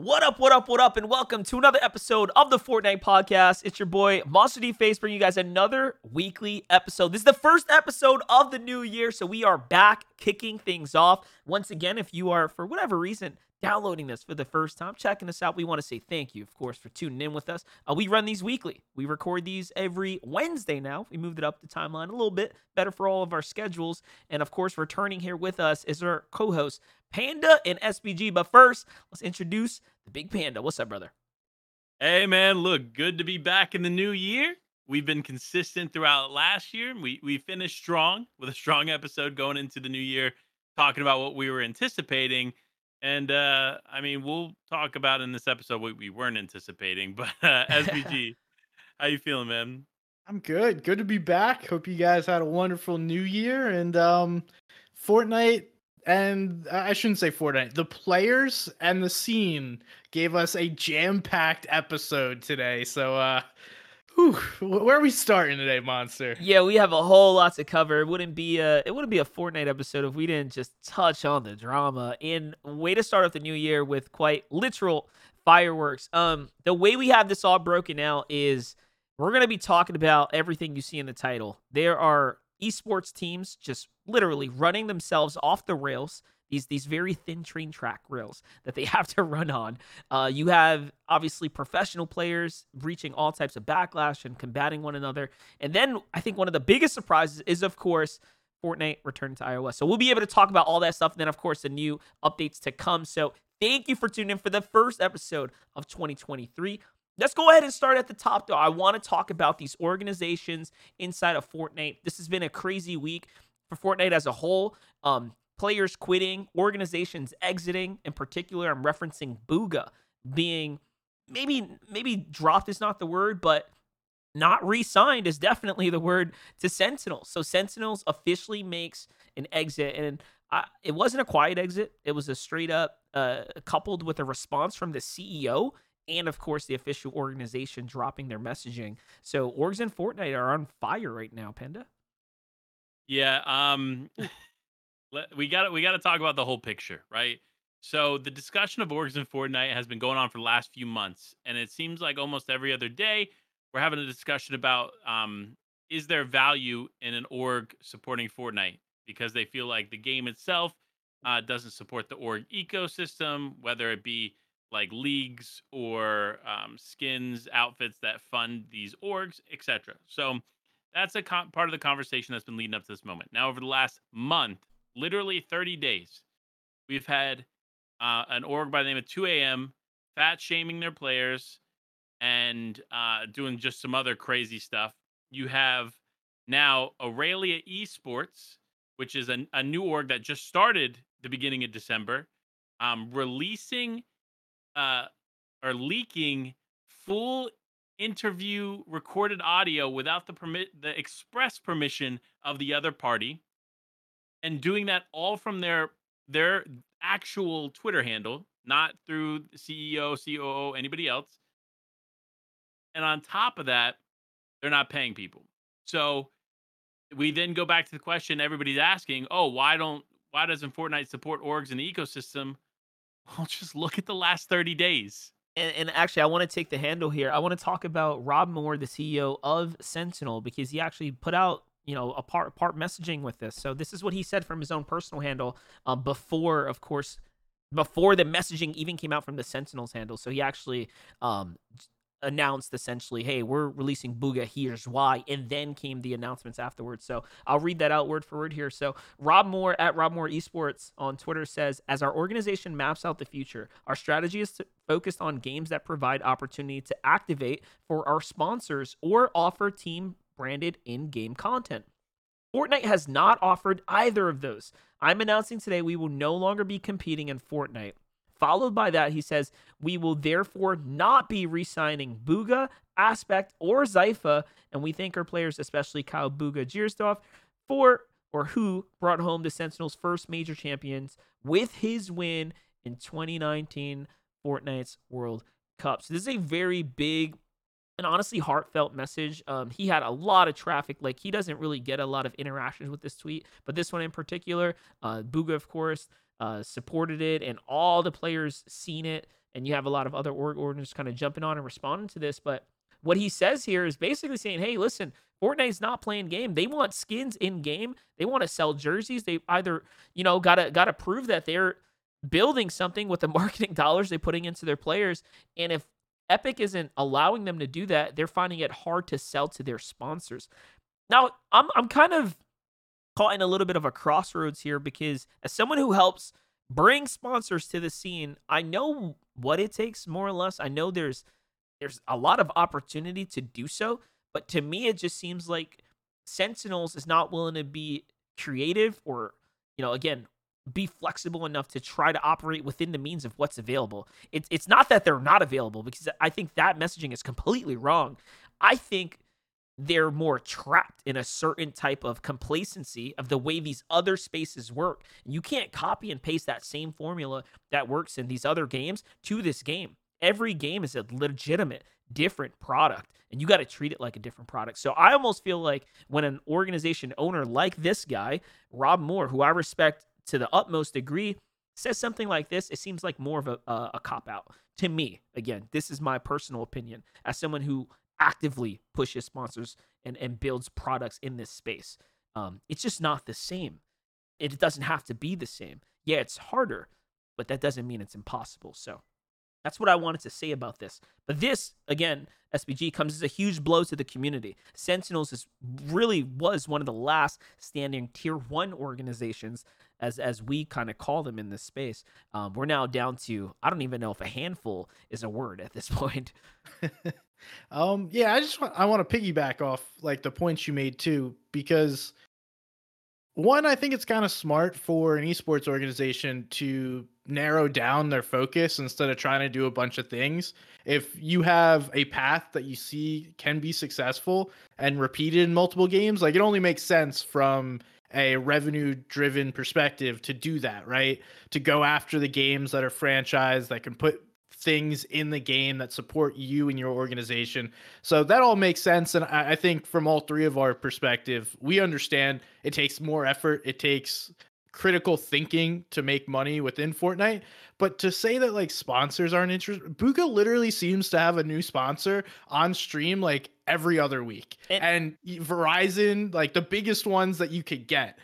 What up, and welcome to another episode of the Fortnite Podcast. It's your boy, MonsterDFace, bringing you guys another weekly episode. This is the first episode of the new year, so we are back kicking things off. Once again, if you are, for whatever reason, downloading this for the first time, checking us out, we want to say thank you, of course, for tuning in with us. We run these weekly. We record these every Wednesday now. We moved it up the timeline a little bit, better for all of our schedules. And, of course, returning here with us is our co-host, Panda and SBG. But first, let's introduce the big Panda. What's up, brother? Hey, man, look, good to be back in the new year. We've been consistent throughout last year. We finished strong with a strong episode going into the new year, talking about what we were anticipating. And, I mean, we'll talk about in this episode what we weren't anticipating. But, SBG, how you feeling, man? I'm good. Good to be back. Hope you guys had a wonderful new year. And Fortnite, and I shouldn't say Fortnite, the players and the scene gave us a jam-packed episode today. So, whew, where are we starting today, Monster? Yeah, we have a whole lot to cover. It wouldn't be a Fortnite episode if we didn't just touch on the drama. And way to start off the new year with quite literal fireworks. The way we have this all broken out is we're going to be talking about everything you see in the title. There are esports teams just literally running themselves off the rails. These very thin train track rails that they have to run on. You have, obviously, professional players reaching all types of backlash and combating one another. And then I think one of the biggest surprises is, of course, Fortnite return to iOS. So we'll be able to talk about all that stuff. And then, of course, the new updates to come. So thank you for tuning in for the first episode of 2023. Let's go ahead and start at the top, though. I want to talk about these organizations inside of Fortnite. This has been a crazy week for Fortnite as a whole. Players quitting, organizations exiting. In particular, I'm referencing Bugha being maybe dropped is not the word, but not re-signed is definitely the word to Sentinels. So Sentinels officially makes an exit, and it wasn't a quiet exit. It was a straight up coupled with a response from the CEO and, of course, the official organization dropping their messaging. So orgs and Fortnite are on fire right now, Panda. Yeah, We got to talk about the whole picture, right? So the discussion of orgs in Fortnite has been going on for the last few months, and it seems like almost every other day we're having a discussion about is there value in an org supporting Fortnite because they feel like the game itself doesn't support the org ecosystem, whether it be like leagues or skins, outfits that fund these orgs, etc. So that's a part of the conversation that's been leading up to this moment. Now, over the last month, literally 30 days, we've had an org by the name of 2AM fat shaming their players and doing just some other crazy stuff. You have now Aurelia Esports, which is a new org that just started the beginning of December, releasing or leaking full interview recorded audio without the express permission of the other party. And doing that all from their actual Twitter handle, not through CEO, COO, anybody else. And on top of that, they're not paying people. So we then go back to the question everybody's asking: oh, why doesn't Fortnite support orgs in the ecosystem? Well, just look at the last 30 days. And actually, I want to take the handle here. I want to talk about Rob Moore, the CEO of Sentinel, because he actually put out, you know, apart messaging with this. So this is what he said from his own personal handle before the messaging even came out from the Sentinels handle. So he actually announced essentially, hey, we're releasing Bugha, here's why. And then came the announcements afterwards. So I'll read that out word for word here. So Rob Moore at Rob Moore Esports on Twitter says, as our organization maps out the future, our strategy is focused on games that provide opportunity to activate for our sponsors or offer team branded in-game content. Fortnite has not offered either of those. I'm announcing today we will no longer be competing in Fortnite. Followed by that, he says, we will therefore not be re-signing Bugha, Aspect, or Zypha, and we thank our players, especially Kyle Giersdorf, who brought home the Sentinels' first major champions with his win in 2019 Fortnite's World Cup. So this is a very big and honestly heartfelt message. He had a lot of traffic. Like, he doesn't really get a lot of interactions with this tweet, but this one in particular, Bugha, of course, supported it, and all the players seen it. and you have a lot of other org orders kind of jumping on and responding to this. But what he says here is basically saying, hey, listen, Fortnite's not playing game. They want skins in game. They want to sell jerseys. They either, you know, gotta prove that they're building something with the marketing dollars they're putting into their players. And if Epic isn't allowing them to do that, they're finding it hard to sell to their sponsors. Now, I'm kind of caught in a little bit of a crossroads here, because as someone who helps bring sponsors to the scene, I know what it takes, more or less. I know there's a lot of opportunity to do so, but to me, it just seems like Sentinels is not willing to be creative or, you know, again, be flexible enough to try to operate within the means of what's available. It's not that they're not available, because I think that messaging is completely wrong. I think they're more trapped in a certain type of complacency of the way these other spaces work. You can't copy and paste that same formula that works in these other games to this game. Every game is a legitimate different product, and you got to treat it like a different product. So I almost feel like when an organization owner like this guy, Rob Moore, who I respect to the utmost degree, says something like this, it seems like more of a cop-out to me. Again, this is my personal opinion as someone who actively pushes sponsors and builds products in this space. It's just not the same. It doesn't have to be the same. Yeah, it's harder, but that doesn't mean it's impossible. So that's what I wanted to say about this. But this, again, SBG, comes as a huge blow to the community. Sentinels was one of the last standing tier one organizations, as we kind of call them in this space. We're now down to, I don't even know if a handful is a word at this point. Yeah, I want to piggyback off like the points you made too, because one, I think it's kind of smart for an esports organization to narrow down their focus instead of trying to do a bunch of things. If you have a path that you see can be successful and repeated in multiple games, like it only makes sense from a revenue driven perspective to do that, right? To go after the games that are franchised that can put things in the game that support you and your organization. So that all makes sense. And I think from all three of our perspective, we understand it takes more effort. It takes critical thinking to make money within Fortnite. But to say that like sponsors aren't interested, Bugha literally seems to have a new sponsor on stream like every other week. And Verizon, like the biggest ones that you could get.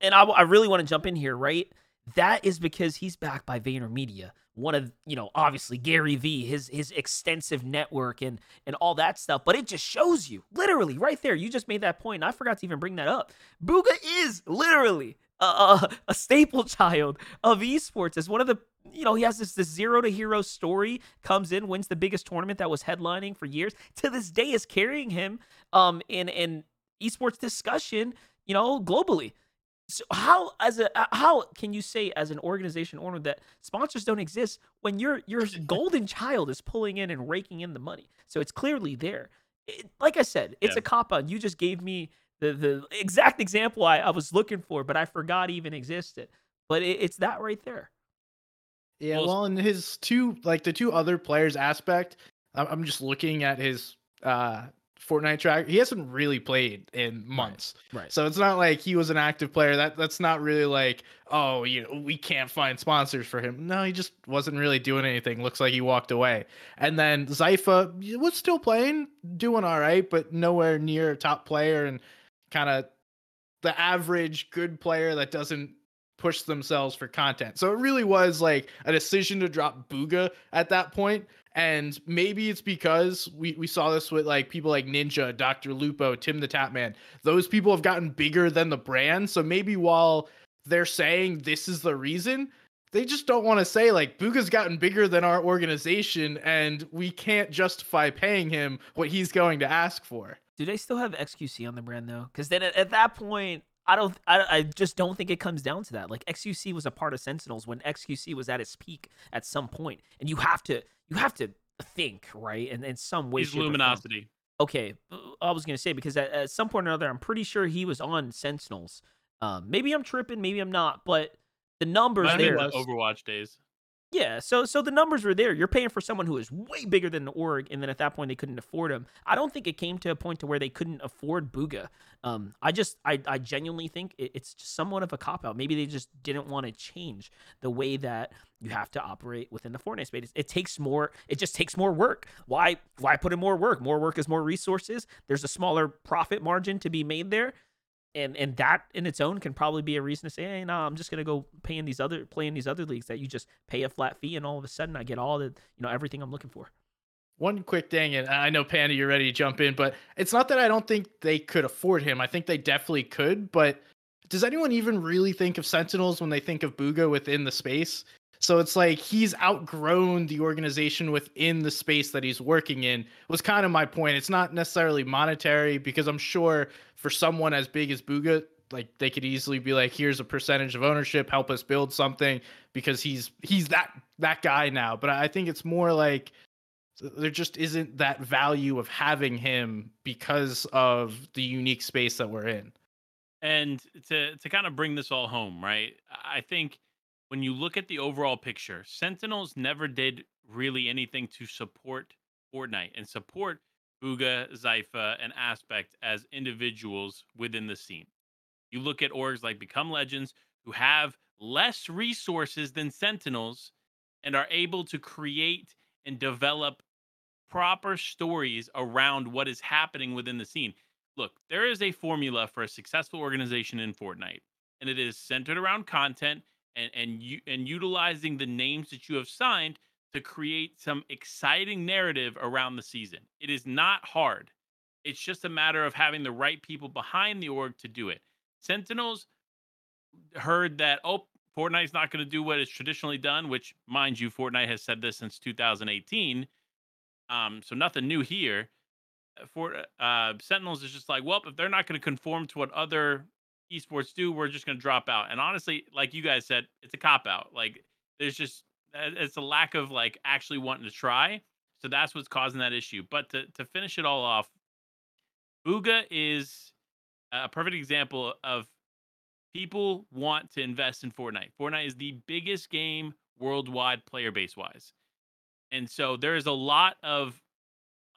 And I really want to jump in here, right? That is because he's backed by VaynerMedia, one of, you know, obviously Gary V, his extensive network and all that stuff. But it just shows you, literally, right there. You just made that point. I forgot to even bring that up. Bugha is literally a staple child of esports. As one of the, you know, he has this zero to hero story, comes in, wins the biggest tournament that was headlining for years. To this day is carrying him in esports discussion, you know, globally. So how can you say as an organization owner that sponsors don't exist when your golden child is pulling in and raking in the money? So it's clearly there. Like I said, it's a cop-out. You just gave me the exact example I was looking for, but I forgot even existed. But it's that right there. Yeah, well, and his two other players aspect, I'm just looking at his Fortnite track. He hasn't really played in months. Right. So it's not like he was an active player. That's not really like, oh, you know, we can't find sponsors for him. No, he just wasn't really doing anything. Looks like he walked away. And then Zypha was still playing, doing all right, but nowhere near top player and kind of the average good player that doesn't push themselves for content. So it really was like a decision to drop Bugha at that point. And maybe it's because we saw this with like people like Ninja, Dr. Lupo, Tim the Tatman. Those people have gotten bigger than the brand. So maybe while they're saying this is the reason, they just don't want to say like Bugha's gotten bigger than our organization and we can't justify paying him what he's going to ask for. Do they still have XQC on the brand though? Because then at that point, I just don't think it comes down to that. Like XQC was a part of Sentinels when XQC was at its peak at some point, and you have to think, right? And in some way, he's Luminosity. Okay, I was gonna say because at some point or another, I'm pretty sure he was on Sentinels. Maybe I'm tripping, maybe I'm not, but the numbers there. Overwatch days. Yeah, so the numbers were there. You're paying for someone who is way bigger than the org, and then at that point they couldn't afford him. I don't think it came to a point to where they couldn't afford Bugha. I genuinely think it's just somewhat of a cop-out. Maybe they just didn't want to change the way that you have to operate within the Fortnite space. It takes more. It just takes more work. Why put in more work? More work is more resources. There's a smaller profit margin to be made there. And that in its own can probably be a reason to say, hey, no, I'm just gonna go play in these other leagues that you just pay a flat fee, and all of a sudden I get all the everything I'm looking for. One quick thing, and I know Panda, you're ready to jump in, but it's not that I don't think they could afford him. I think they definitely could, but does anyone even really think of Sentinels when they think of Bugha within the space? So it's like he's outgrown the organization within the space that he's working in, was kind of my point. It's not necessarily monetary, because I'm sure for someone as big as Bugha, like they could easily be like, here's a percentage of ownership, help us build something, because he's that guy now. But I think it's more like there just isn't that value of having him because of the unique space that we're in. And to kind of bring this all home, right? I think when you look at the overall picture, Sentinels never did really anything to support Fortnite and support Bugha, Zypha, and Aspect as individuals within the scene. You look at orgs like Become Legends, who have less resources than Sentinels and are able to create and develop proper stories around what is happening within the scene. Look, there is a formula for a successful organization in Fortnite, and it is centered around content and utilizing the names that you have signed to create some exciting narrative around the season. It is not hard. It's just a matter of having the right people behind the org to do it. Sentinels heard that, oh, Fortnite's not going to do what it's traditionally done, which, mind you, Fortnite has said this since 2018. So nothing new here. Sentinels is just like, well, if they're not going to conform to what other esports do, we're just going to drop out. And honestly, like you guys said, it's a cop-out. Like, there's just, it's a lack of like actually wanting to try. So that's what's causing that issue. But to finish it all off, Bugha is a perfect example of people want to invest in Fortnite. Fortnite is the biggest game worldwide, player base wise. And so there is a lot of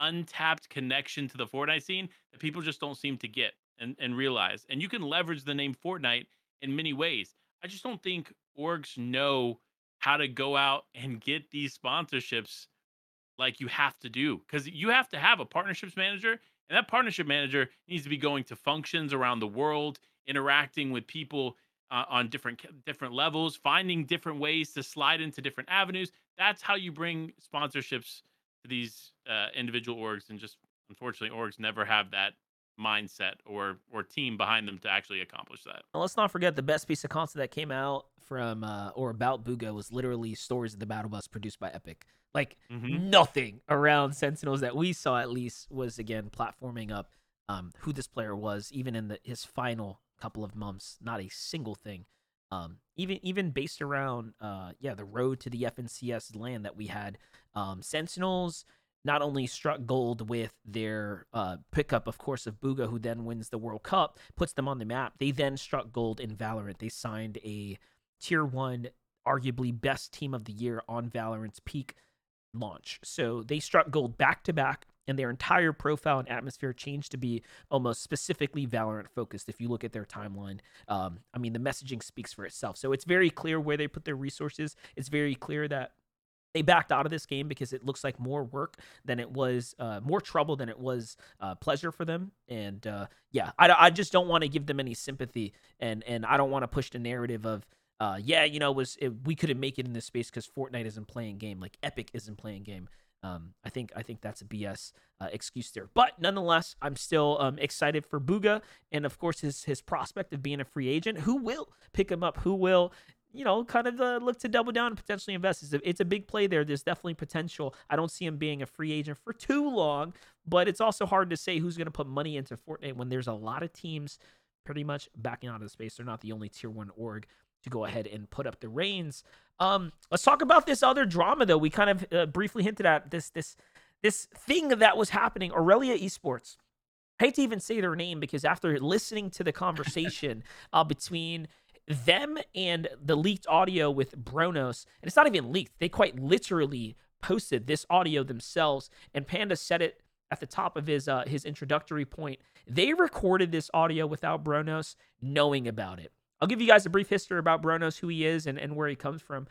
untapped connection to the Fortnite scene that people just don't seem to get and realize. And you can leverage the name Fortnite in many ways. I just don't think orgs know how to go out and get these sponsorships like you have to do, because you have to have a partnerships manager, and that partnership manager needs to be going to functions around the world, interacting with people on different levels, finding different ways to slide into different avenues. That's how you bring sponsorships to these individual orgs, and just unfortunately orgs never have that mindset or team behind them to actually accomplish that. Now, let's not forget the best piece of content that came out from or about Bugha was literally Stories of the Battle Bus produced by Epic. Like, nothing around Sentinels that we saw at least was, again, platforming up who this player was, even in his final couple of months. Not a single thing. Even based around the road to the FNCS land that we had. Sentinels not only struck gold with their pickup, of course, of Bugha, who then wins the World Cup, puts them on the map. They then struck gold in Valorant. They signed a Tier 1, arguably best team of the year on Valorant's peak launch. So they struck gold back-to-back, and their entire profile and atmosphere changed to be almost specifically Valorant-focused. If you look at their timeline, the messaging speaks for itself. So it's very clear where they put their resources. It's very clear that they backed out of this game because it looks like more work than it was, more trouble than it was pleasure for them. And I just don't want to give them any sympathy, and I don't want to push the narrative of we couldn't make it in this space because Fortnite isn't playing game, like Epic isn't playing game. I think that's a BS excuse there. But nonetheless, I'm still excited for Bugha, and of course his prospect of being a free agent. Who will pick him up? Who will look to double down and potentially invest. It's a big play there. There's definitely potential. I don't see him being a free agent for too long, but it's also hard to say who's going to put money into Fortnite when there's a lot of teams pretty much backing out of the space. They're not the only Tier 1 org to go ahead and put up the reins. Let's talk about this other drama, though. We kind of briefly hinted at this thing that was happening. Aurelia Esports. I hate to even say their name because after listening to the conversation between them and the leaked audio with Bronos, and it's not even leaked. They quite literally posted this audio themselves, and Panda said it at the top of his introductory point. They recorded this audio without Bronos knowing about it. I'll give you guys a brief history about Bronos, who he is, and where he comes from.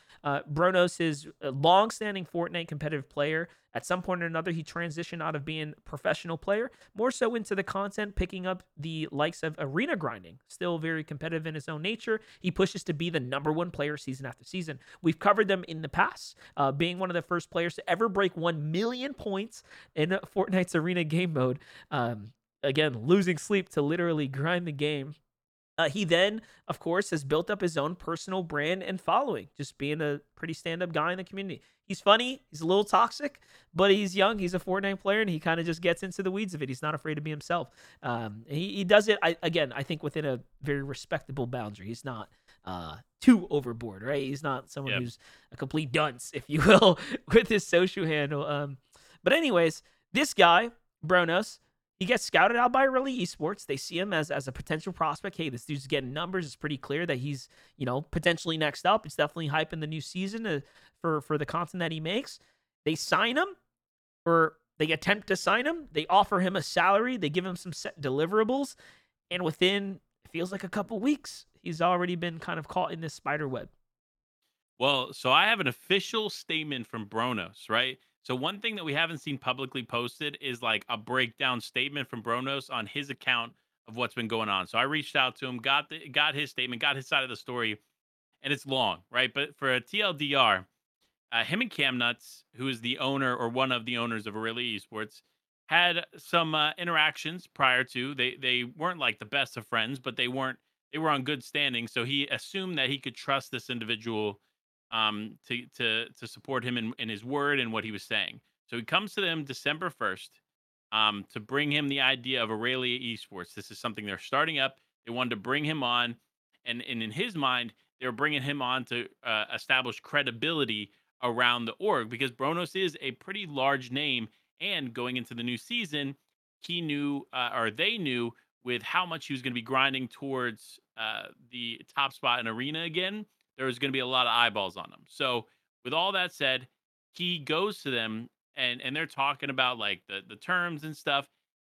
Bronos is a long-standing Fortnite competitive player. At some point or another, he transitioned out of being a professional player, more so into the content, picking up the likes of arena grinding. Still very competitive in his own nature. He pushes to be the number one player season after season. We've covered them in the past, being one of the first players to ever break 1 million points in Fortnite's arena game mode. Again, losing sleep to literally grind the game. He then, of course, has built up his own personal brand and following, just being a pretty stand-up guy in the community. He's funny. He's a little toxic, but he's young. He's a Fortnite player, and he kind of just gets into the weeds of it. He's not afraid to be himself. He does it, I think, within a very respectable boundary. He's not too overboard, right? He's not someone who's a complete dunce, if you will, with his social handle. But anyways, this guy, Bronos, he gets scouted out by Aurelia Esports. They see him as a potential prospect. Hey, this dude's getting numbers. It's pretty clear that he's, potentially next up. It's definitely hyping the new season for the content that he makes. They sign him, or they attempt to sign him. They offer him a salary. They give him some set deliverables. And within, it feels like a couple weeks, he's already been kind of caught in this spider web. Well, so I have an official statement from Bronos, right? So one thing that we haven't seen publicly posted is like a breakdown statement from Bronos on his account of what's been going on. So I reached out to him, got his statement, got his side of the story, and it's long, right? But for a TLDR, him and Cam Nuts, who is the owner or one of the owners of Aurelia Esports, had some interactions prior to. They weren't like the best of friends, but they were on good standing. So he assumed that he could trust this individual to support him in his word and what he was saying. So he comes to them December 1st to bring him the idea of Aurelia Esports. This is something they're starting up. They wanted to bring him on, and in his mind, they're bringing him on to establish credibility around the org, because Bronos is a pretty large name, and going into the new season, he knew, or they knew, with how much he was going to be grinding towards the top spot in arena again, there's going to be a lot of eyeballs on him. So with all that said, he goes to them and they're talking about like the terms and stuff.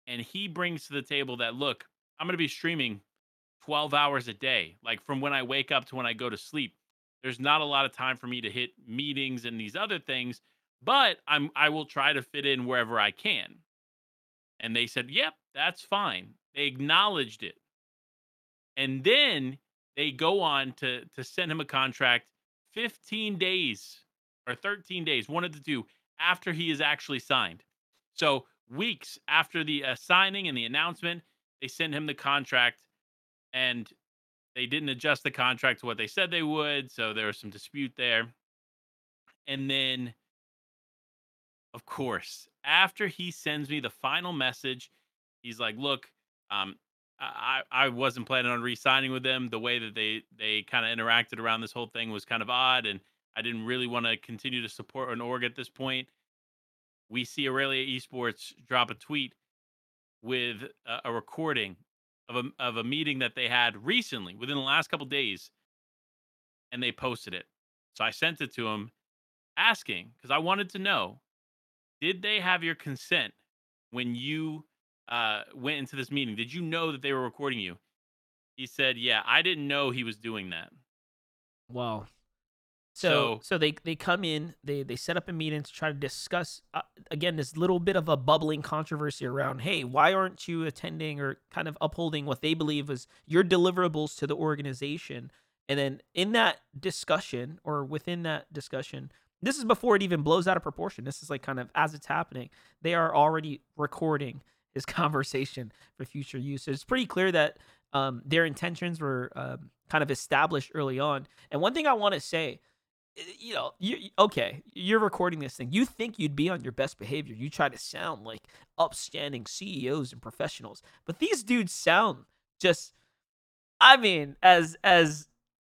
And he brings to the table that, look, I'm going to be streaming 12 hours a day. Like from when I wake up to when I go to sleep, there's not a lot of time for me to hit meetings and these other things, but I will try to fit in wherever I can. And they said, yep, that's fine. They acknowledged it. And then they go on to send him a contract 15 days or 13 days, one of the two, after he is actually signed. So weeks after the signing and the announcement, they send him the contract, and they didn't adjust the contract to what they said they would. So there was some dispute there. And then, of course, after he sends me the final message, he's like, look, I wasn't planning on re-signing with them. The way that they kind of interacted around this whole thing was kind of odd, and I didn't really want to continue to support an org at this point. We see Aurelia Esports drop a tweet with a recording of a meeting that they had recently, within the last couple of days, and they posted it. So I sent it to them asking, because I wanted to know, did they have your consent when you went into this meeting? Did you know that they were recording you? He said, yeah, I didn't know he was doing that. Wow. So they come in, they set up a meeting to try to discuss, again, this little bit of a bubbling controversy around, hey, why aren't you attending or kind of upholding what they believe is your deliverables to the organization? And then in that discussion, or within that discussion, this is before it even blows out of proportion. This is like kind of as it's happening, they are already recording this conversation for future use. So it's pretty clear that their intentions were kind of established early on. And one thing I want to say, you're recording this thing. You think you'd be on your best behavior. You try to sound like upstanding CEOs and professionals, but these dudes sound just, as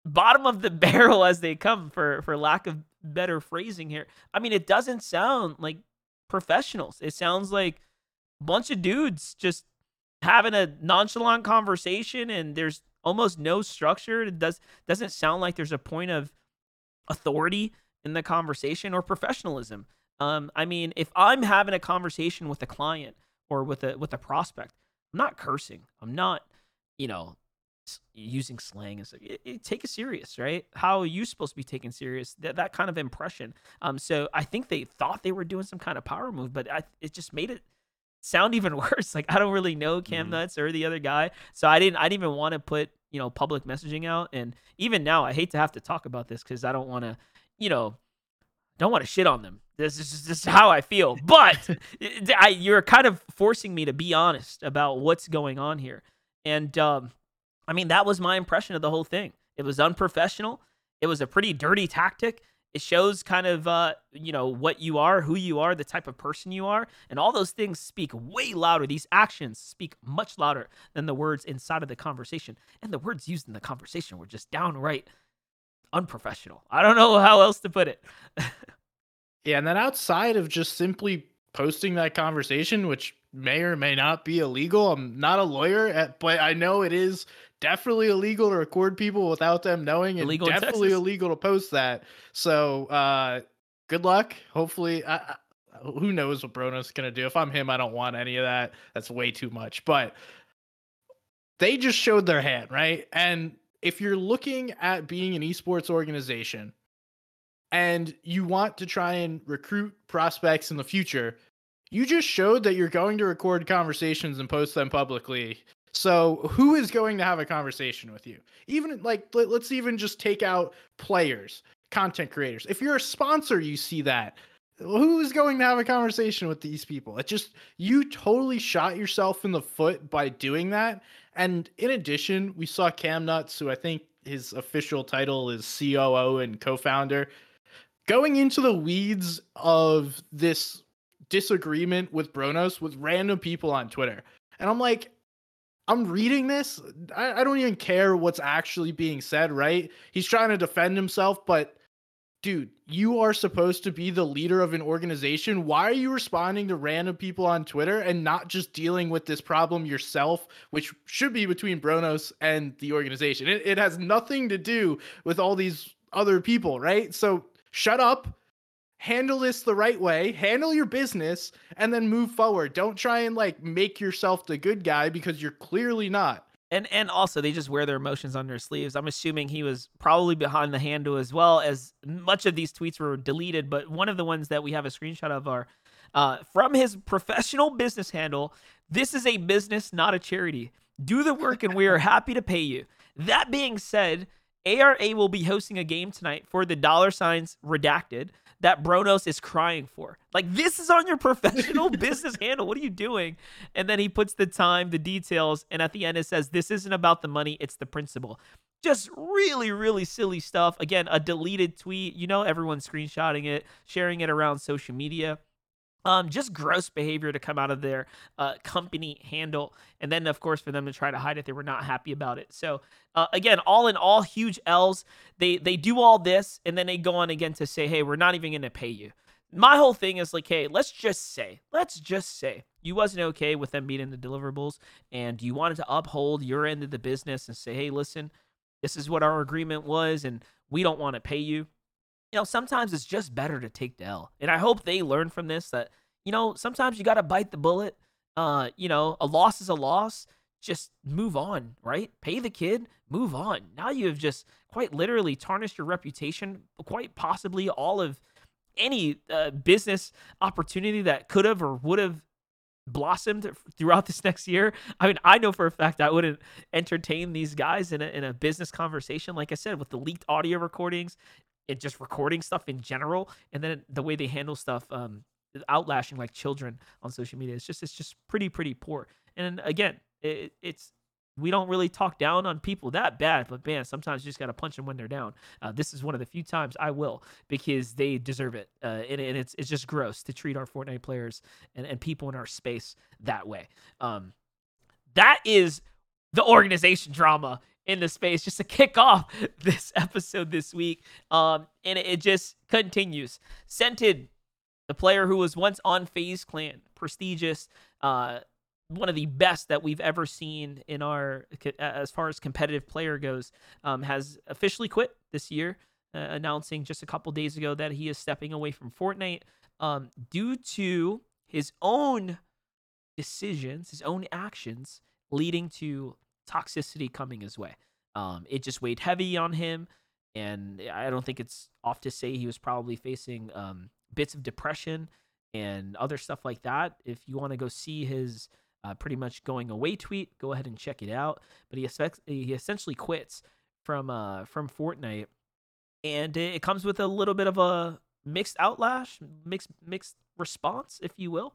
bottom of the barrel as they come, for lack of better phrasing here. It doesn't sound like professionals. It sounds like bunch of dudes just having a nonchalant conversation, and there's almost no structure. It doesn't sound like there's a point of authority in the conversation or professionalism. I mean, if I'm having a conversation with a client or with a prospect, I'm not cursing. I'm not, using slang and stuff. Take it serious, right? How are you supposed to be taken serious? That kind of impression. So I think they thought they were doing some kind of power move, but it just made it sound even worse. Like, I don't really know Cam Nuts or the other guy, so I didn't even want to put public messaging out. And even now, I hate to have to talk about this because I don't want to, shit on them. This is how I feel. But you're kind of forcing me to be honest about what's going on here. And I mean, that was my impression of the whole thing. It was unprofessional. It was a pretty dirty tactic. It shows kind of, what you are, who you are, the type of person you are. And all those things speak way louder. These actions speak much louder than the words inside of the conversation. And the words used in the conversation were just downright unprofessional. I don't know how else to put it. Yeah, and then outside of just simply posting that conversation, which may or may not be illegal. I'm not a lawyer, but I know it is definitely illegal to record people without them knowing, and definitely illegal to post that. So good luck. Hopefully, who knows what Bronos is going to do. If I'm him, I don't want any of that. That's way too much. But they just showed their hand, right? And if you're looking at being an esports organization and you want to try and recruit prospects in the future, you just showed that you're going to record conversations and post them publicly. So who is going to have a conversation with you? Even let's even just take out players, content creators. If you're a sponsor, you see that. Who is going to have a conversation with these people? You totally shot yourself in the foot by doing that. And in addition, we saw Cam Nuts, who I think his official title is COO and co-founder, going into the weeds of this disagreement with Bronos with random people on Twitter. And I'm like, I'm reading this. I don't even care what's actually being said, right? He's trying to defend himself, but dude, you are supposed to be the leader of an organization. Why are you responding to random people on Twitter and not just dealing with this problem yourself, which should be between Bronos and the organization? It has nothing to do with all these other people, right? So shut up. Handle this the right way, handle your business, and then move forward. Don't try and make yourself the good guy, because you're clearly not. And also, they just wear their emotions on their sleeves. I'm assuming he was probably behind the handle as well, as much of these tweets were deleted. But one of the ones that we have a screenshot of are from his professional business handle. This is a business, not a charity. Do the work and we are happy to pay you. That being said, ARA will be hosting a game tonight for the $ redacted that Bronos is crying for. This is on your professional business handle. What are you doing? And then he puts the time, the details, and at the end it says, this isn't about the money, it's the principle. Just really, really silly stuff. Again, a deleted tweet. Everyone's screenshotting it, sharing it around social media. Just gross behavior to come out of their company handle. And then, of course, for them to try to hide it, they were not happy about it. So, again, all in all, huge L's. They do all this, and then they go on again to say, hey, we're not even going to pay you. My whole thing is hey, let's just say you wasn't okay with them meeting the deliverables, and you wanted to uphold your end of the business and say, hey, listen, this is what our agreement was, and we don't want to pay you. Sometimes it's just better to take the L. And I hope they learn from this that, sometimes you got to bite the bullet. A loss is a loss. Just move on, right? Pay the kid, move on. Now you have just quite literally tarnished your reputation, quite possibly all of any business opportunity that could have or would have blossomed throughout this next year. I mean, I know for a fact I wouldn't entertain these guys in a business conversation. Like I said, with the leaked audio recordings, and just recording stuff in general, and then the way they handle stuff, outlashing children on social media, it's just pretty poor. And again, it's we don't really talk down on people that bad, but man, sometimes you just gotta punch them when they're down. This is one of the few times I will, because they deserve it. And it's just gross to treat our Fortnite players and people in our space that way. That is the organization drama in the space, just to kick off this episode this week. And it just continues. Cented, the player who was once on FaZe Clan, prestigious one of the best that we've ever seen in our, as far as competitive player goes, has officially quit this year, announcing just a couple days ago that he is stepping away from Fortnite due to his own decisions, his own actions, leading to toxicity coming his way. It just weighed heavy on him, and I don't think it's off to say he was probably facing bits of depression and other stuff like that. If you want to go see his pretty much going away tweet, go ahead and check it out. But he essentially quits from Fortnite, and it comes with a little bit of a mixed outlash, mixed response, if you will.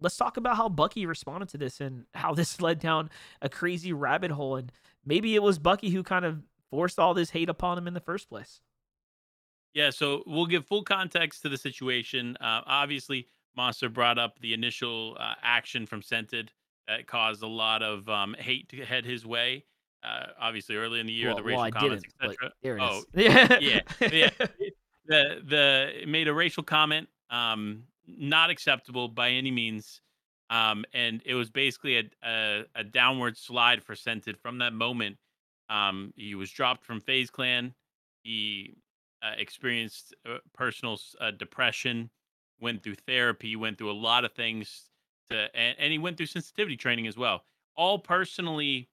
Let's talk about how Bucky responded to this and how this led down a crazy rabbit hole. And maybe it was Bucky who kind of forced all this hate upon him in the first place. Yeah, so we'll give full context to the situation. Obviously, Monster brought up the initial action from Cented that caused a lot of hate to head his way. Obviously, early in the year, the racial comments, etc. It made a racial comment, not acceptable by any means, and it was basically a downward slide for Cented from that moment. He was dropped from FaZe Clan. He experienced personal depression, went through therapy, went through a lot of things, and he went through sensitivity training as well. All personally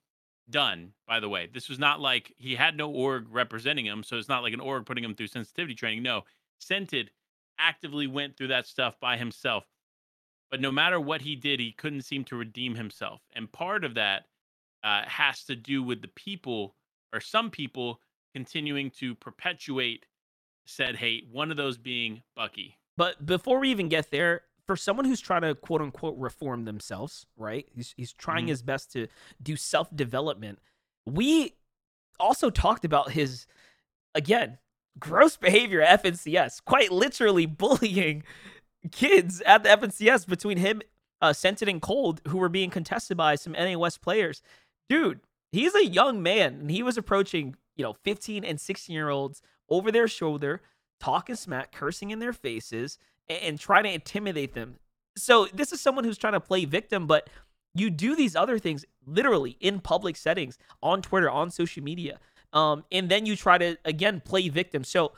done, by the way. This was not like he had no org representing him, so it's not like an org putting him through sensitivity training. No, Cented actively went through that stuff by himself. But no matter what he did, he couldn't seem to redeem himself. And part of that has to do with the people, or some people, continuing to perpetuate said hate, one of those being Bucky. But before we even get there, for someone who's trying to, quote unquote, reform themselves, right? He's trying his best to do self-development. We also talked about his, again, gross behavior at FNCS, quite literally bullying kids at the FNCS between him, Cented and Cold, who were being contested by some NA West players. Dude, he's a young man, and he was approaching, 15 and 16-year-olds over their shoulder, talking smack, cursing in their faces, and trying to intimidate them. So this is someone who's trying to play victim, but you do these other things literally in public settings, on Twitter, on social media, and then you try to, again, play victim. So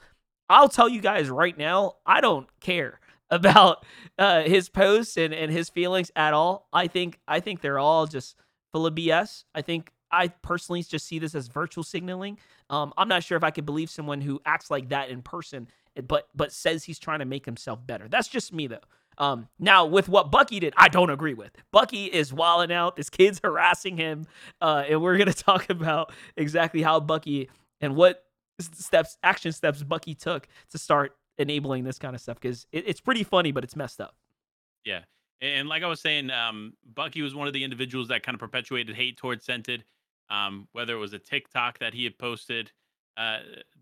I'll tell you guys right now, I don't care about his posts and his feelings at all. I think they're all just full of BS. I personally just see this as virtual signaling. I'm not sure if I could believe someone who acts like that in person, but says he's trying to make himself better. That's just me, though. Now, with what Bucky did, I don't agree with. Bucky is wilding out. This kid's harassing him. And we're going to talk about exactly how Bucky and what action steps Bucky took to start enabling this kind of stuff, because it's pretty funny, but it's messed up. Yeah. And like I was saying, Bucky was one of the individuals that kind of perpetuated hate towards Cented, whether it was a TikTok that he had posted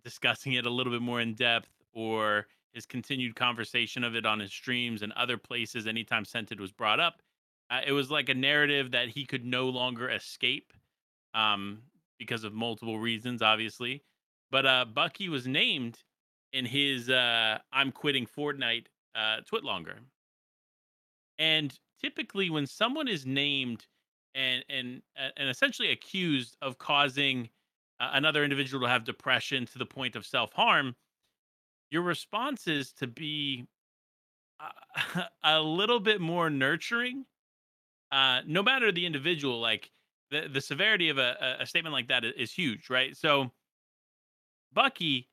discussing it a little bit more in depth, or his continued conversation of it on his streams and other places. Anytime Cented was brought up, it was like a narrative that he could no longer escape because of multiple reasons, obviously. But Bucky was named in his I'm quitting Fortnite twitlonger. And typically when someone is named and essentially accused of causing another individual to have depression to the point of self-harm, your response is to be a little bit more nurturing, no matter the individual. Like the severity of a statement like that is huge, right? So Bucky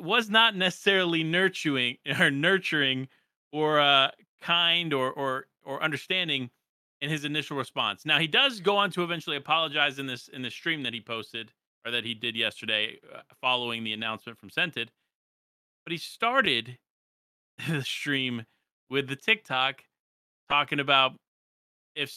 was not necessarily nurturing or kind or understanding in his initial response. Now, he does go on to eventually apologize in the stream that he posted, or that he did yesterday, following the announcement from Cented. But he started the stream with the TikTok talking about if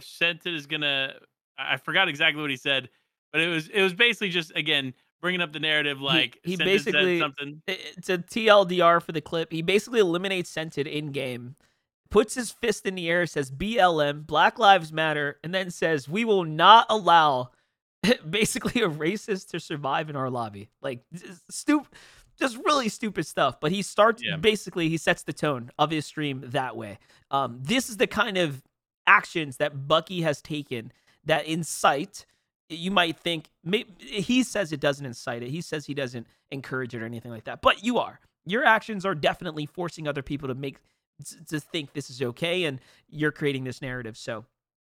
Cented is gonna, I forgot exactly what he said, but it was basically just, again, bringing up the narrative, like he basically said something. It's a TLDR for the clip. He basically eliminates Cented in game, puts his fist in the air, says BLM, Black Lives Matter, and then says we will not allow basically a racist to survive in our lobby. Like just really stupid stuff. But he starts, basically he sets the tone of his stream that way. This is the kind of actions that Bucky has taken that incite, you might think, maybe, he says it doesn't incite it. He says he doesn't encourage it or anything like that. But you are. Your actions are definitely forcing other people to make to think this is okay, and you're creating this narrative. So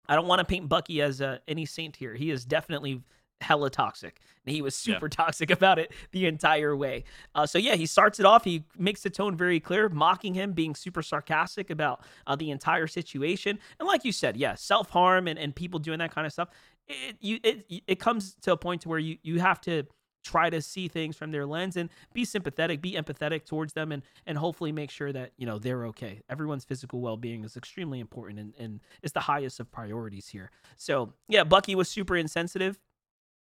I don't want to paint Bucky as any saint here. He is definitely hella toxic, and he was super toxic about it the entire way. So yeah, he starts it off. He makes the tone very clear, mocking him, being super sarcastic about the entire situation. And like you said, yeah, self-harm and people doing that kind of stuff. It comes to a point to where you have to try to see things from their lens and be sympathetic, be empathetic towards them, and hopefully make sure that, you know, they're okay. Everyone's physical well-being is extremely important, and it's the highest of priorities here. So yeah, Bucky was super insensitive,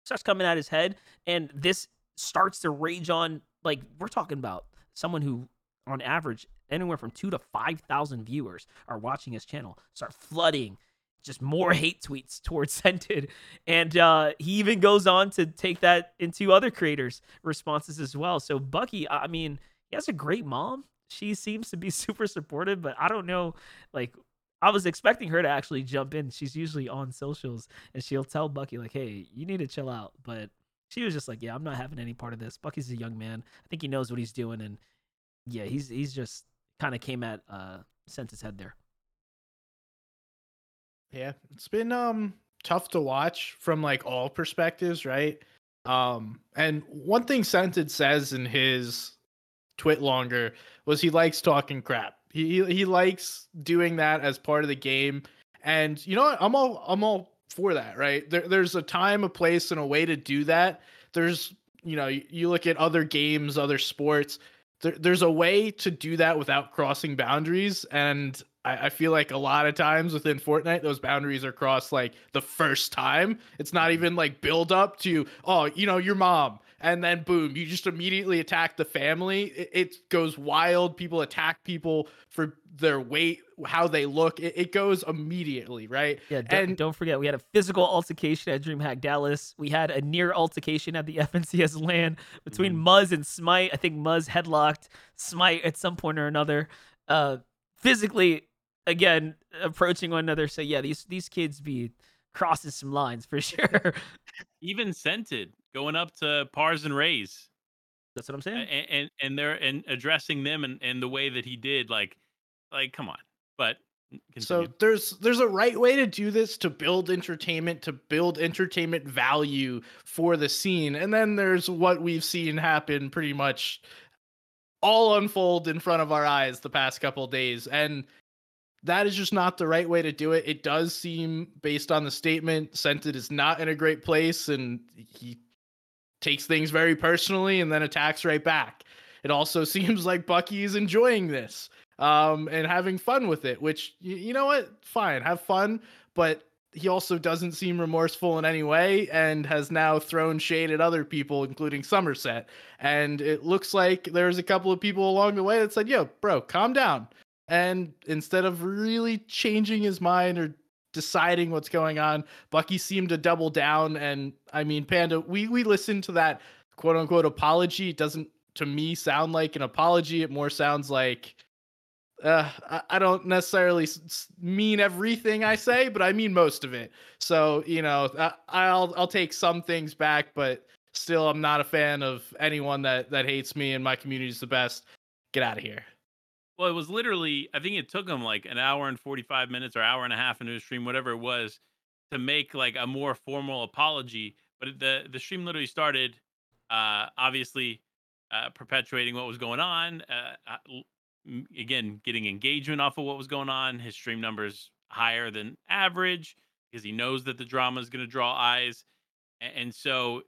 starts coming at his head, and this starts to rage on. Like, we're talking about someone who on average anywhere from 2,000 to 5,000 viewers are watching his channel, start flooding just more hate tweets towards Cented. And he even goes on to take that into other creators' responses as well. So Bucky, I mean, he has a great mom. She seems to be super supportive, but I don't know. Like, I was expecting her to actually jump in. She's usually on socials, and she'll tell Bucky, like, hey, you need to chill out. But she was just like, yeah, I'm not having any part of this. Bucky's a young man. I think he knows what he's doing. And yeah, he's just kind of came at Cented's head there. Yeah, it's been tough to watch from like all perspectives, right? And one thing Cented says in his twit longer was he likes talking crap. He likes doing that as part of the game. And you know what? I'm all for that, right? There's a time, a place, and a way to do that. There's, you know, you look at other games, other sports. There's a way to do that without crossing boundaries, and I feel like a lot of times within Fortnite, those boundaries are crossed like the first time. It's not even like build up to, oh, you know, your mom. And then boom, you just immediately attack the family. It goes wild. People attack people for their weight, how they look. It goes immediately, right? Yeah, don't forget, we had a physical altercation at DreamHack Dallas. We had a near altercation at the FNCS LAN between Muzz and Smite. I think Muzz headlocked Smite at some point or another. Physically, again, approaching one another. So yeah, these kids be crossing some lines for sure. Even Cented going up to Pars and Rays. That's what I'm saying. And addressing them and the way that he did, like come on. But continue. So there's a right way to do this to build entertainment value for the scene. And then there's what we've seen happen pretty much all unfold in front of our eyes the past couple days. And that is just not the right way to do it. It does seem, based on the statement, Cented is not in a great place, and he takes things very personally and then attacks right back. It also seems like Bucky is enjoying this and having fun with it, which, you know what? Fine, have fun. But he also doesn't seem remorseful in any way and has now thrown shade at other people, including Somerset. And it looks like there's a couple of people along the way that said, yo, bro, calm down. And instead of really changing his mind or deciding what's going on, Bucky seemed to double down. And I mean, Panda, we listened to that quote unquote apology. It doesn't, to me, sound like an apology. It more sounds like, I don't necessarily mean everything I say, but I mean most of it. So, you know, I'll take some things back, but still I'm not a fan of anyone that hates me, and my community is the best. Get out of here. Well, it was literally, I think it took him like an hour and 45 minutes or hour and a half into the stream, whatever it was, to make like a more formal apology. But the stream literally started, obviously, perpetuating what was going on. Again, getting engagement off of what was going on. His stream numbers higher than average because he knows that the drama is going to draw eyes. And so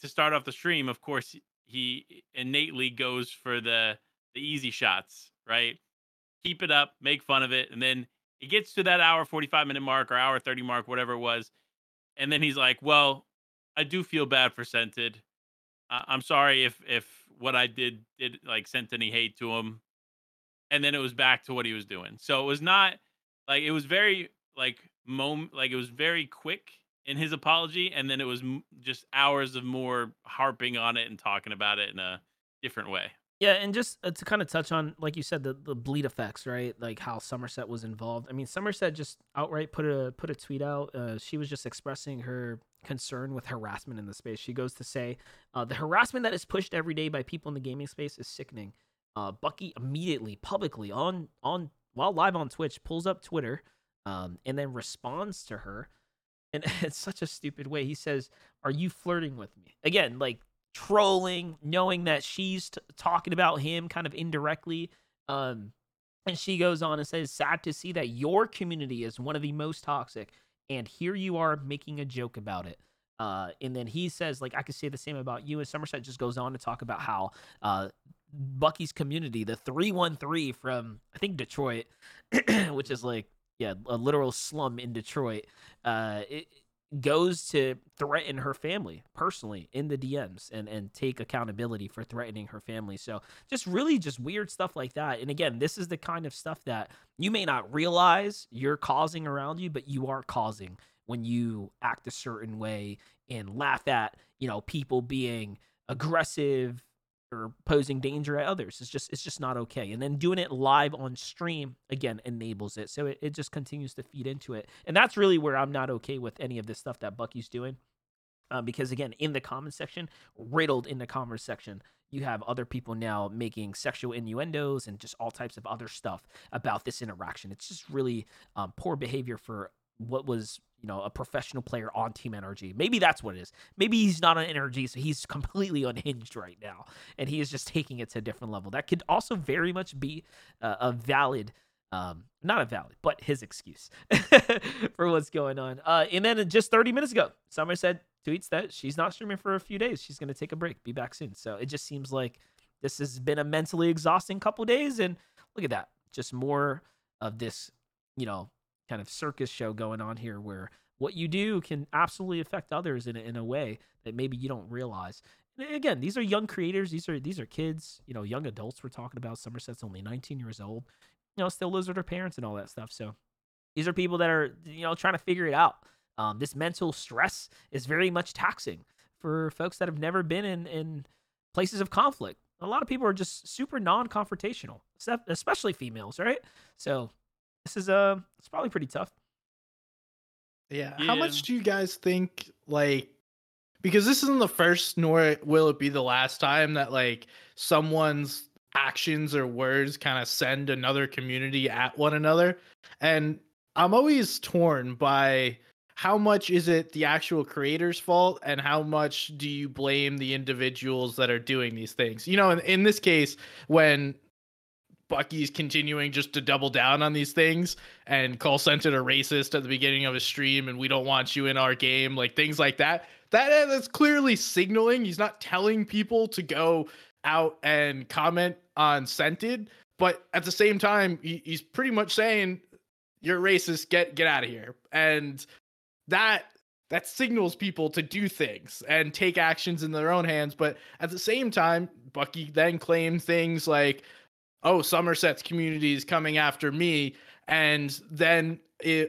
to start off the stream, of course, he innately goes for the easy shots. Right? Keep it up, make fun of it. And then it gets to that hour 45-minute mark or hour 30 mark, whatever it was. And then he's like, well, I do feel bad for Cented. I'm sorry if what I did like sent any hate to him. And then it was back to what he was doing. So it was not like, it was very it was very quick in his apology. And then it was just hours of more harping on it and talking about it in a different way. Yeah, and just to kind of touch on, like you said, the bleed effects, right? Like how Somerset was involved. I mean, Somerset just outright put a tweet out. She was just expressing her concern with harassment in the space. She goes to say, the harassment that is pushed every day by people in the gaming space is sickening. Bucky immediately, publicly, on while live on Twitch, pulls up Twitter and then responds to her. And it's such a stupid way. He says, "Are you flirting with me?" Again, like, trolling, knowing that she's talking about him kind of indirectly. And she goes on and says, "Sad to see that your community is one of the most toxic, and here you are making a joke about it." And then he says, like, "I could say the same about you." And Somerset just goes on to talk about how Bucky's community, the 313 from, I think, Detroit, which is like, yeah, a literal slum in Detroit, it goes to threaten her family personally in the DMs and take accountability for threatening her family. So just really just weird stuff like that. And again, this is the kind of stuff that you may not realize you're causing around you, but you are causing when you act a certain way and laugh at, you know, people being aggressive or posing danger at others. It's just not okay. And then doing it live on stream, again, enables it. So it just continues to feed into it. And that's really where I'm not okay with any of this stuff that Bucky's doing. Because, again, in the comment section, riddled in the comment section, you have other people now making sexual innuendos and just all types of other stuff about this interaction. It's just really poor behavior for what was, you know, a professional player on Team NRG. Maybe that's what it is. Maybe he's not on NRG, so he's completely unhinged right now, and he is just taking it to a different level. That could also very much be a valid, not a valid, but his excuse for what's going on. And then just 30 minutes ago, Somerset tweets that she's not streaming for a few days. She's going to take a break, be back soon. So it just seems like this has been a mentally exhausting couple days, and look at that. Just more of this, you know, kind of circus show going on here where what you do can absolutely affect others in a way that maybe you don't realize. And again, these are young creators. These are kids, you know, young adults we're talking about. Somerset's only 19 years old, you know, still lives with her parents and all that stuff. So these are people that are, you know, trying to figure it out. This mental stress is very much taxing for folks that have never been in places of conflict. A lot of people are just super non-confrontational, especially females, right? So this is it's probably pretty tough. Yeah. How much do you guys think, like, because this isn't the first, nor will it be the last time that, like, someone's actions or words kind of send another community at one another. And I'm always torn by how much is it the actual creator's fault and how much do you blame the individuals that are doing these things? You know, in this case, when Bucky's continuing just to double down on these things and call Cented a racist at the beginning of his stream and we don't want you in our game, like things like that. That's clearly signaling. He's not telling people to go out and comment on Cented, but at the same time, he's pretty much saying you're racist, get out of here. And that signals people to do things and take actions in their own hands. But at the same time, Bucky then claimed things like, "Oh, Somerset's community is coming after me," and then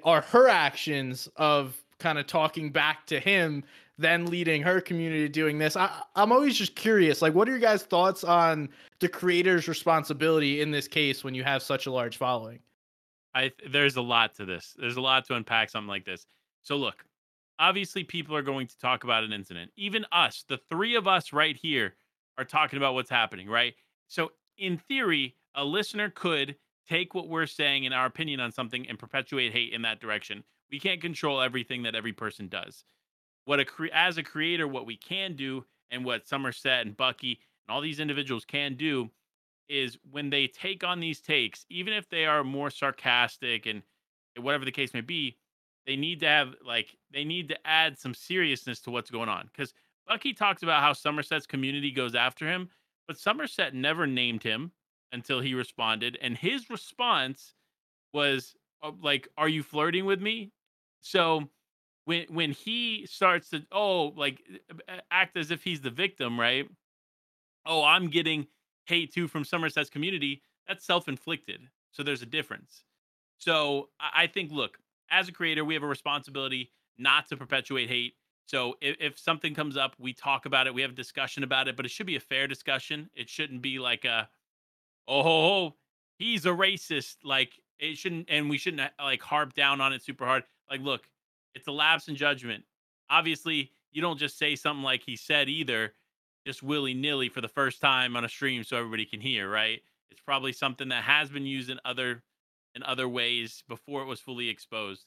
her actions of kind of talking back to him, then leading her community doing this. I'm always just curious, like, what are your guys' thoughts on the creator's responsibility in this case when you have such a large following? There's a lot to this. There's a lot to unpack something like this. So look, obviously people are going to talk about an incident. Even us, the three of us right here, are talking about what's happening, right? So in theory, a listener could take what we're saying in our opinion on something and perpetuate hate in that direction. We can't control everything that every person does. As a creator, what we can do and what Somerset and Bucky and all these individuals can do is when they take on these takes, even if they are more sarcastic and whatever the case may be, they need to add some seriousness to what's going on. Because Bucky talks about how Somerset's community goes after him, but Somerset never named him until he responded, and his response was like, "Are you flirting with me?" So when he starts to act as if he's the victim, right? "Oh, I'm getting hate too from Somerset's community." That's self-inflicted. So there's a difference. So I think, look, as a creator, we have a responsibility not to perpetuate hate. So if something comes up, we talk about it. We have a discussion about it, but it should be a fair discussion. It shouldn't be like a, oh, he's a racist. Like it shouldn't, and we shouldn't like harp down on it super hard. Like, look, it's a lapse in judgment. Obviously, you don't just say something like he said either, just willy-nilly for the first time on a stream so everybody can hear, right? It's probably something that has been used in other ways before it was fully exposed.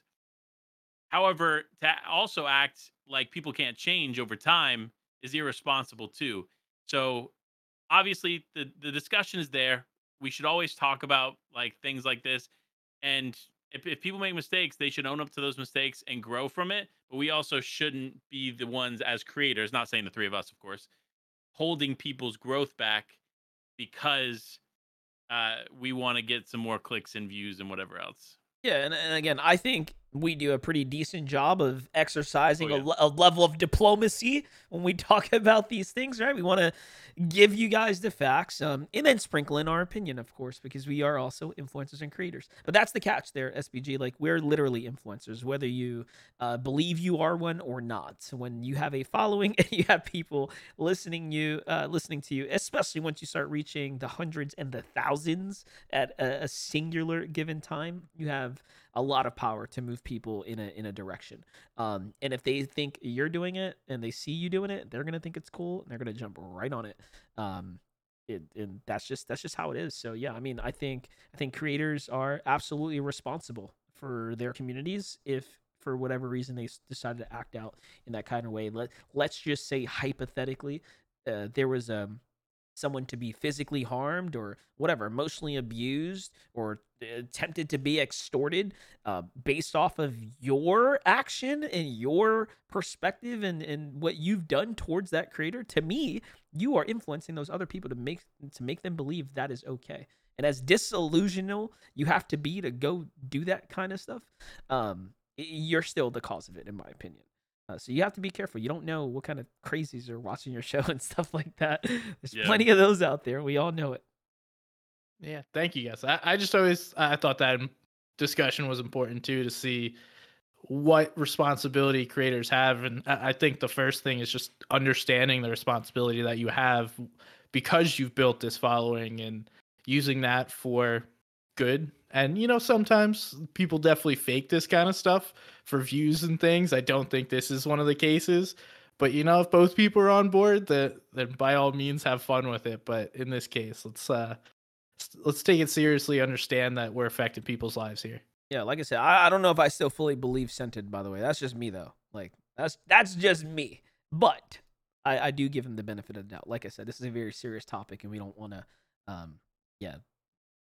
However, to also act like people can't change over time is irresponsible too. So obviously the discussion is there. We should always talk about like things like this. And if people make mistakes, they should own up to those mistakes and grow from it. But we also shouldn't be the ones as creators, not saying the three of us, of course, holding people's growth back because we want to get some more clicks and views and whatever else. Yeah, and again, I think we do a pretty decent job of exercising a level of diplomacy when we talk about these things, right? We want to give you guys the facts and then sprinkle in our opinion, of course, because we are also influencers and creators. But that's the catch there, SBG. Like, we're literally influencers, whether you believe you are one or not. So when you have a following and you have people listening to you, especially once you start reaching the hundreds and the thousands at a singular given time, you have a lot of power to move people in a direction. And if they think you're doing it and they see you doing it, they're going to think it's cool and they're going to jump right on it. And that's just how it is. So yeah, I mean, I think creators are absolutely responsible for their communities if for whatever reason they decided to act out in that kind of way. Let's just say hypothetically there was someone to be physically harmed or whatever, emotionally abused or tempted to be extorted based off of your action and your perspective and what you've done towards that creator. To me, you are influencing those other people to make them believe that is okay. And as disillusional you have to be to go do that kind of stuff, you're still the cause of it, in my opinion. So you have to be careful. You don't know what kind of crazies are watching your show and stuff like that. There's plenty of those out there. We all know it. Yeah. Thank you guys. I just always, I thought that discussion was important too, to see what responsibility creators have. And I think the first thing is just understanding the responsibility that you have because you've built this following and using that for good. And, you know, sometimes people definitely fake this kind of stuff for views and things. I don't think this is one of the cases. But, you know, if both people are on board, then by all means have fun with it. But in this case, let's take it seriously, understand that we're affecting people's lives here. Yeah, like I said, I don't know if I still fully believe Cented, by the way. That's just me, though. Like, that's just me. But I do give him the benefit of the doubt. Like I said, this is a very serious topic, and we don't want to,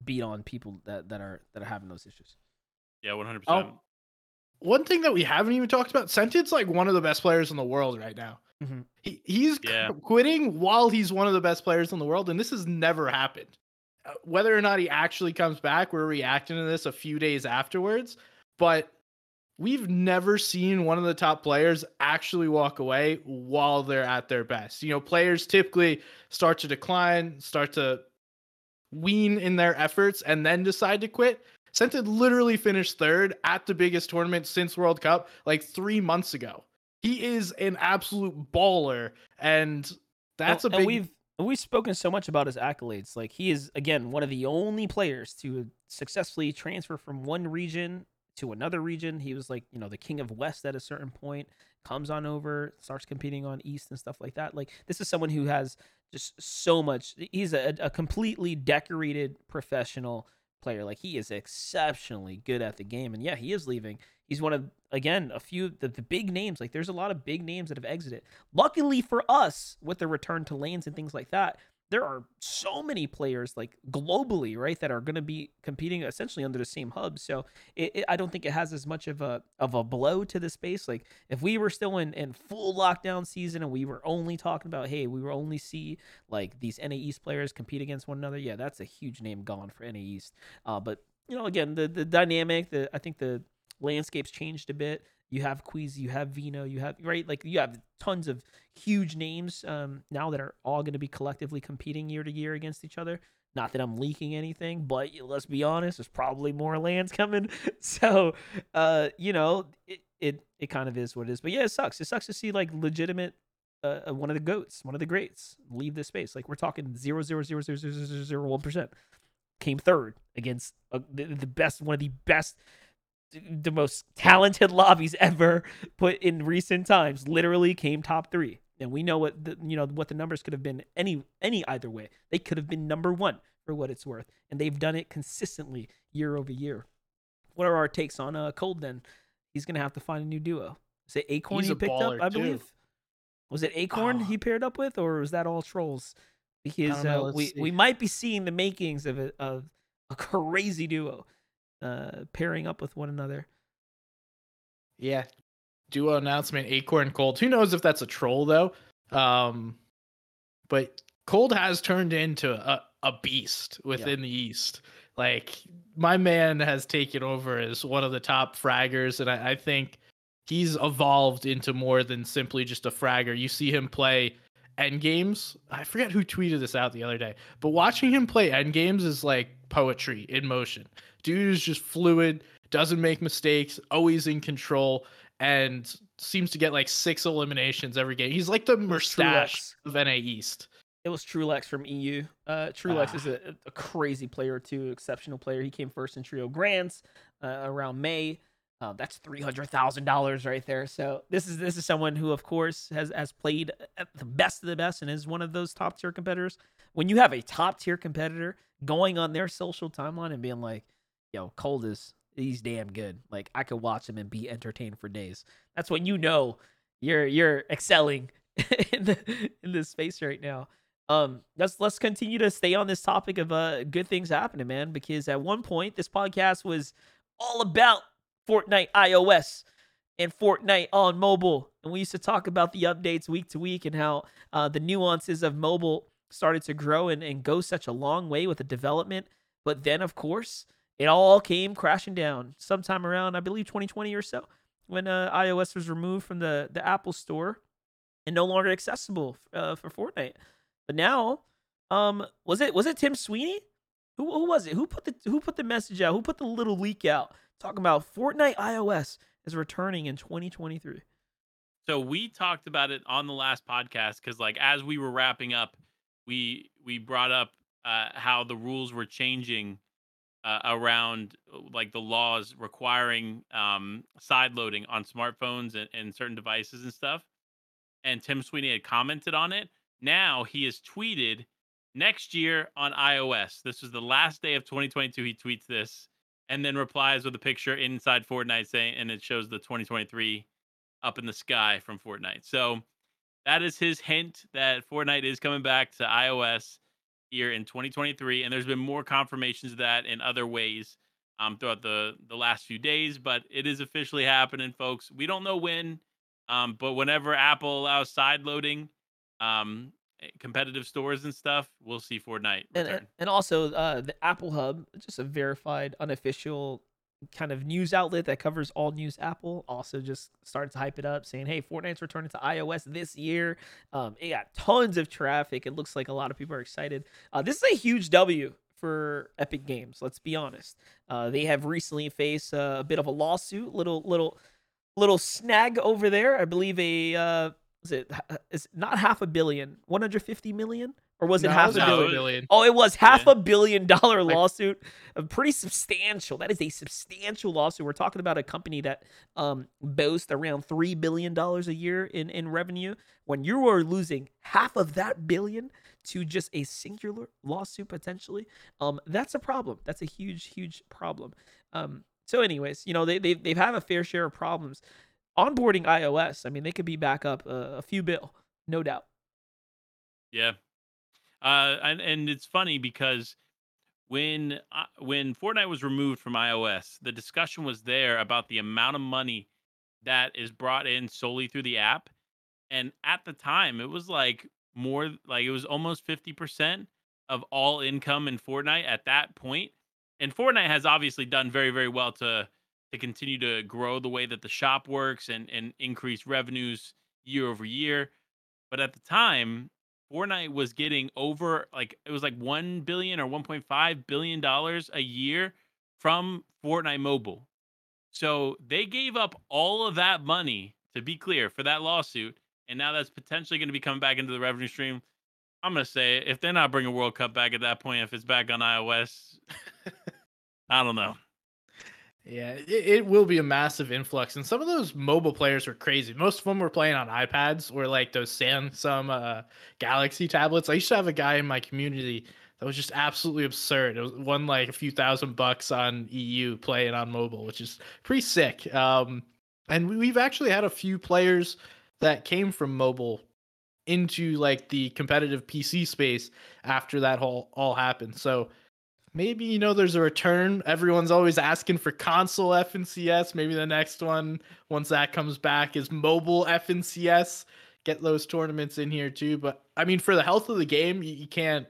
beat on people that are having those issues. Yeah, 100%. One thing that we haven't even talked about, Cented's like one of the best players in the world right now. Mm-hmm. He's quitting while he's one of the best players in the world, and this has never happened. Whether or not he actually comes back, we're reacting to this a few days afterwards, but we've never seen one of the top players actually walk away while they're at their best. You know, players typically start to decline, start to wean in their efforts, and then decide to quit. Cented literally finished third at the biggest tournament since World Cup like 3 months ago. He is an absolute baller, and that's a big... We've spoken so much about his accolades. Like, he is, again, one of the only players to successfully transfer from one region to another region. He was like, you know, the King of West at a certain point, comes on over, starts competing on East and stuff like that. Like, this is someone who has just so much. He's a completely decorated professional player. Like, he is exceptionally good at the game. And yeah, he is leaving. He's one of, again, a few of the big names. Like, there's a lot of big names that have exited. Luckily for us, with the return to lanes and things like that, there are so many players, like, globally, right, that are going to be competing essentially under the same hub. So I don't think it has as much of a blow to the space. Like, if we were still in full lockdown season and we were only talking about, hey, we were only see like these NA East players compete against one another, yeah, that's a huge name gone for NA East. But, you know, again, the dynamic, I think the landscape's changed a bit. You have Queasy, you have Vino, you have, right? Like, you have tons of huge names now that are all going to be collectively competing year to year against each other. Not that I'm leaking anything, but let's be honest, there's probably more lands coming. So, you know, it, it kind of is what it is. But yeah, it sucks. It sucks to see like legitimate one of the goats, one of the greats leave this space. Like we're talking 0.000001% came third against the best, one of the best, the most talented lobbies ever put in recent times. Literally came top three. And we know what the, you know, what the numbers could have been any either way. They could have been number one for what it's worth. And they've done it consistently year over year. What are our takes on Cold then? He's going to have to find a new duo. Is it Acorn he picked up, I believe? Too. Was it Acorn he paired up with, or was that all trolls? Because we might be seeing the makings of a crazy duo pairing up with one another. Yeah. Duo announcement, Acorn, Cold. Who knows if that's a troll, though? But Cold has turned into a beast within the East. Like, my man has taken over as one of the top fraggers, and I think he's evolved into more than simply just a fragger. You see him play end games. I forget who tweeted this out the other day, but watching him play end games is like poetry in motion. Dude is just fluid, doesn't make mistakes, always in control, and seems to get like 6 eliminations every game. He's like the mustache of NA East. It was Trulex from EU. Trulex is a crazy player too, exceptional player. He came first in Trio Grands around May. That's $300,000 right there. So this is someone who, of course, has played at the best of the best and is one of those top tier competitors. When you have a top tier competitor going on their social timeline and being like, "Yo, Cold is he's damn good. Like I could watch him and be entertained for days." That's when you know you're excelling in this space right now. Let's continue to stay on this topic of good things happening, man. Because at one point, this podcast was all about Fortnite iOS and Fortnite on mobile. And we used to talk about the updates week to week and how the nuances of mobile started to grow and go such a long way with the development. But then, of course, it all came crashing down sometime around, I believe, 2020 or so, when iOS was removed from the Apple Store and no longer accessible for Fortnite. But now, was it Tim Sweeney? Who was it? Who put the message out? Who put the little leak out? Talking about Fortnite iOS is returning in 2023. So we talked about it on the last podcast because, like, as we were wrapping up, we brought up how the rules were changing around like the laws requiring side loading on smartphones and certain devices and stuff. And Tim Sweeney had commented on it. Now he has tweeted next year on iOS. This was the last day of 2022. He tweets this. And then replies with a picture inside Fortnite saying, and it shows the 2023 up in the sky from Fortnite. So that is his hint that Fortnite is coming back to iOS here in 2023. And there's been more confirmations of that in other ways throughout the last few days, but it is officially happening, folks. We don't know when, but whenever Apple allows side loading, competitive stores and stuff, we'll see Fortnite return. And also the Apple Hub, just a verified unofficial kind of news outlet that covers all news Apple, also just started to hype it up saying, hey, Fortnite's returning to iOS this year. It got tons of traffic. It looks like a lot of people are excited. This is a huge W for Epic Games, let's be honest. They have recently faced a bit of a lawsuit, little snag over there. I believe is it not $500 million, 150 million? Or was it $500 million? Oh, it was $500 million lawsuit. Pretty substantial. That is a substantial lawsuit. We're talking about a company that boasts around $3 billion a year in revenue. When you are losing half of that billion to just a singular lawsuit, potentially, that's a problem. That's a huge, huge problem. So anyways, you know, they have a fair share of problems. Onboarding iOS, I mean, they could be back up a few bill, no doubt. Yeah. And it's funny because when Fortnite was removed from iOS, the discussion was there about the amount of money that is brought in solely through the app. And at the time, it was like more, like it was almost 50% of all income in Fortnite at that point. And Fortnite has obviously done very, very well to continue to grow the way that the shop works and increase revenues year over year. But at the time, Fortnite was getting over, like, it was like $1 billion or $1.5 billion a year from Fortnite Mobile. So they gave up all of that money, to be clear, for that lawsuit, and now that's potentially going to be coming back into the revenue stream. I'm going to say, if they're not bringing World Cup back at that point, if it's back on iOS, I don't know. Yeah, it will be a massive influx. And some of those mobile players were crazy. Most of them were playing on iPads or like those Samsung Galaxy tablets. I used to have a guy in my community that was just absolutely absurd. It was won like a few $1,000 on EU playing on mobile, which is pretty sick. And we've actually had a few players that came from mobile into like the competitive PC space after that whole all happened. So maybe, you know, there's a return. Everyone's always asking for console FNCS. Maybe the next one, once that comes back, is mobile FNCS. Get those tournaments in here too. But I mean, for the health of the game, you can't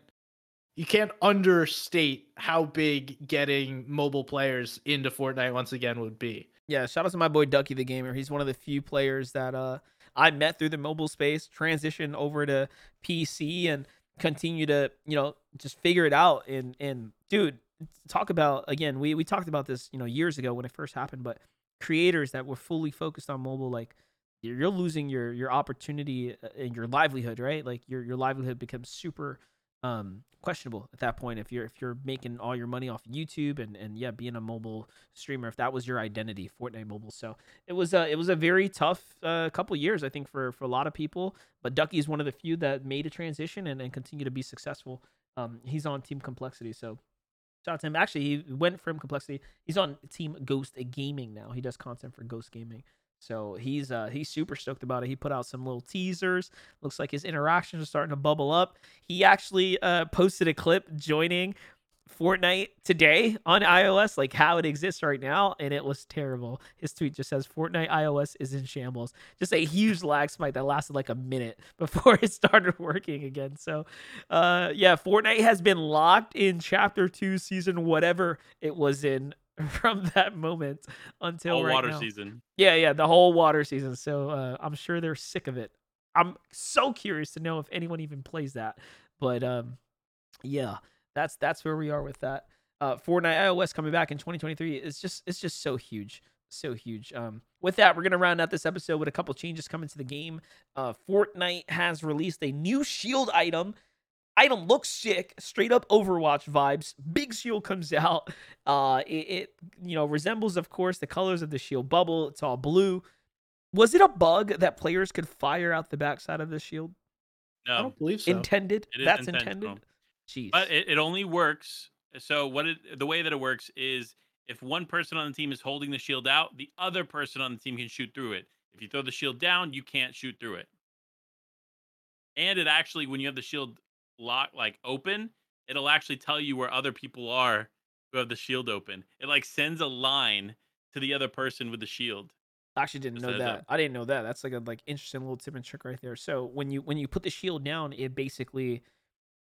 understate how big getting mobile players into Fortnite once again would be. Yeah, shout out to my boy Ducky the Gamer. He's one of the few players that I met through the mobile space, transitioned over to PC, and continue to, you know, just figure it out. And dude, talk about, again, we talked about this, you know, years ago when it first happened, but creators that were fully focused on mobile, like, you're losing your opportunity and your livelihood, right? Like your livelihood becomes super questionable at that point if you're making all your money off YouTube and yeah, being a mobile streamer, if that was your identity, Fortnite mobile. So it was a very tough couple years, I think, for a lot of people, but Ducky is one of the few that made a transition and continue to be successful. He's on Team Complexity, so shout out to him. Actually, he went from Complexity, he's on Team Ghost Gaming now. He does content for Ghost Gaming. So he's super stoked about it. He put out some little teasers. Looks like his interactions are starting to bubble up. He actually posted a clip joining Fortnite today on iOS, like how it exists right now, and it was terrible. His tweet just says, Fortnite iOS is in shambles. Just a huge lag spike that lasted like a minute before it started working again. So yeah, Fortnite has been locked in Chapter 2, Season whatever it was in, from that moment until whole right water now. Season. Yeah, the whole water season. So I'm sure they're sick of it. I'm so curious to know if anyone even plays that. But yeah, that's where we are with that. Fortnite iOS coming back in 2023 is just so huge. So huge. With that, we're going to round out this episode with a couple changes coming to the game. Fortnite has released a new shield item. Item looks sick, straight up Overwatch vibes. Big shield comes out. It you know, resembles, of course, the colors of the shield bubble. It's all blue. Was it a bug that players could fire out the backside of the shield? No, I don't believe so. Intended. That's intended. Jeez. But it only works. So the way that it works is if one person on the team is holding the shield out, the other person on the team can shoot through it. If you throw the shield down, you can't shoot through it. And it actually, when you have the shield lock, like, open, it'll actually tell you where other people are who have the shield open. It like sends a line to the other person with the shield. I actually didn't know that. I didn't know that. That's like a interesting little tip and trick right there. So when you put the shield down, it basically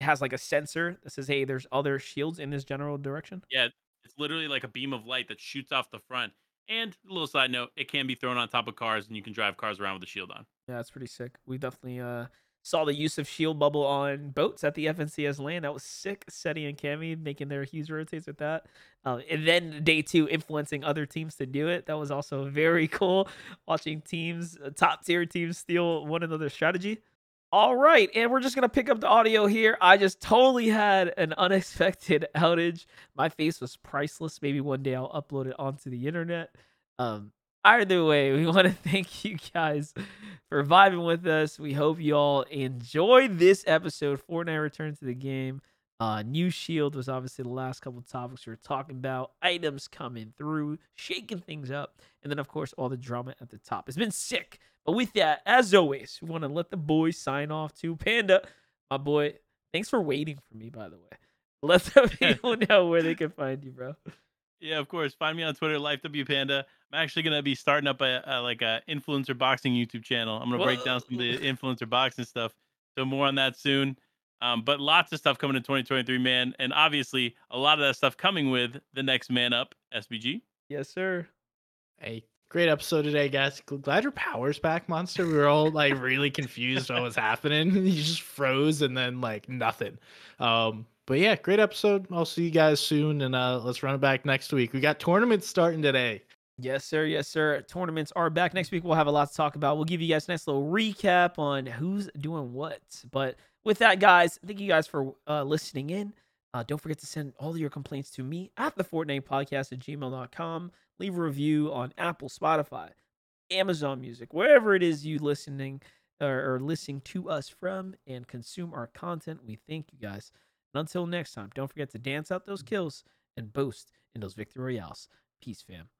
has like a sensor that says, hey, there's other shields in this general direction. Yeah, it's literally like a beam of light that shoots off the front. And a little side note, it can be thrown on top of cars and you can drive cars around with the shield on. Yeah, that's pretty sick. We definitely saw the use of shield bubble on boats at the FNCS land. That was sick. Seti and Cammy making their huge rotates with that. And then day 2, influencing other teams to do it. That was also very cool. Watching teams, top tier teams, steal one another's strategy. All right. And we're just going to pick up the audio here. I just totally had an unexpected outage. My face was priceless. Maybe one day I'll upload it onto the internet. Either way, we want to thank you guys for vibing with us. We hope you all enjoyed this episode. Fortnite Return to the Game. New Shield was obviously the last couple of topics we were talking about. Items coming through, shaking things up. And then, of course, all the drama at the top. It's been sick. But with that, as always, we want to let the boys sign off to Panda. My boy, thanks for waiting for me, by the way. Let the people know where they can find you, bro. Yeah, of course. Find me on Twitter, LifeWPanda. I'm actually going to be starting up a influencer boxing YouTube channel. I'm going to break down some of the influencer boxing stuff. So more on that soon. But lots of stuff coming in 2023, man. And obviously, a lot of that stuff coming with the next man up, SBG. Yes, sir. Hey, great episode today, guys. Glad your power's back, Monster. We were all like really confused what was happening. You just froze and then like nothing. But yeah, great episode. I'll see you guys soon. And let's run it back next week. We got tournaments starting today. Yes, sir. Yes, sir. Tournaments are back. Next week, we'll have a lot to talk about. We'll give you guys a nice little recap on who's doing what. But with that, guys, thank you guys for listening in. Don't forget to send all of your complaints to me at the Fortnite Podcast at gmail.com. Leave a review on Apple, Spotify, Amazon Music, wherever it is you listening or listening to us from, and consume our content. We thank you guys. And until next time, don't forget to dance out those kills and boast in those victory royales. Peace, fam.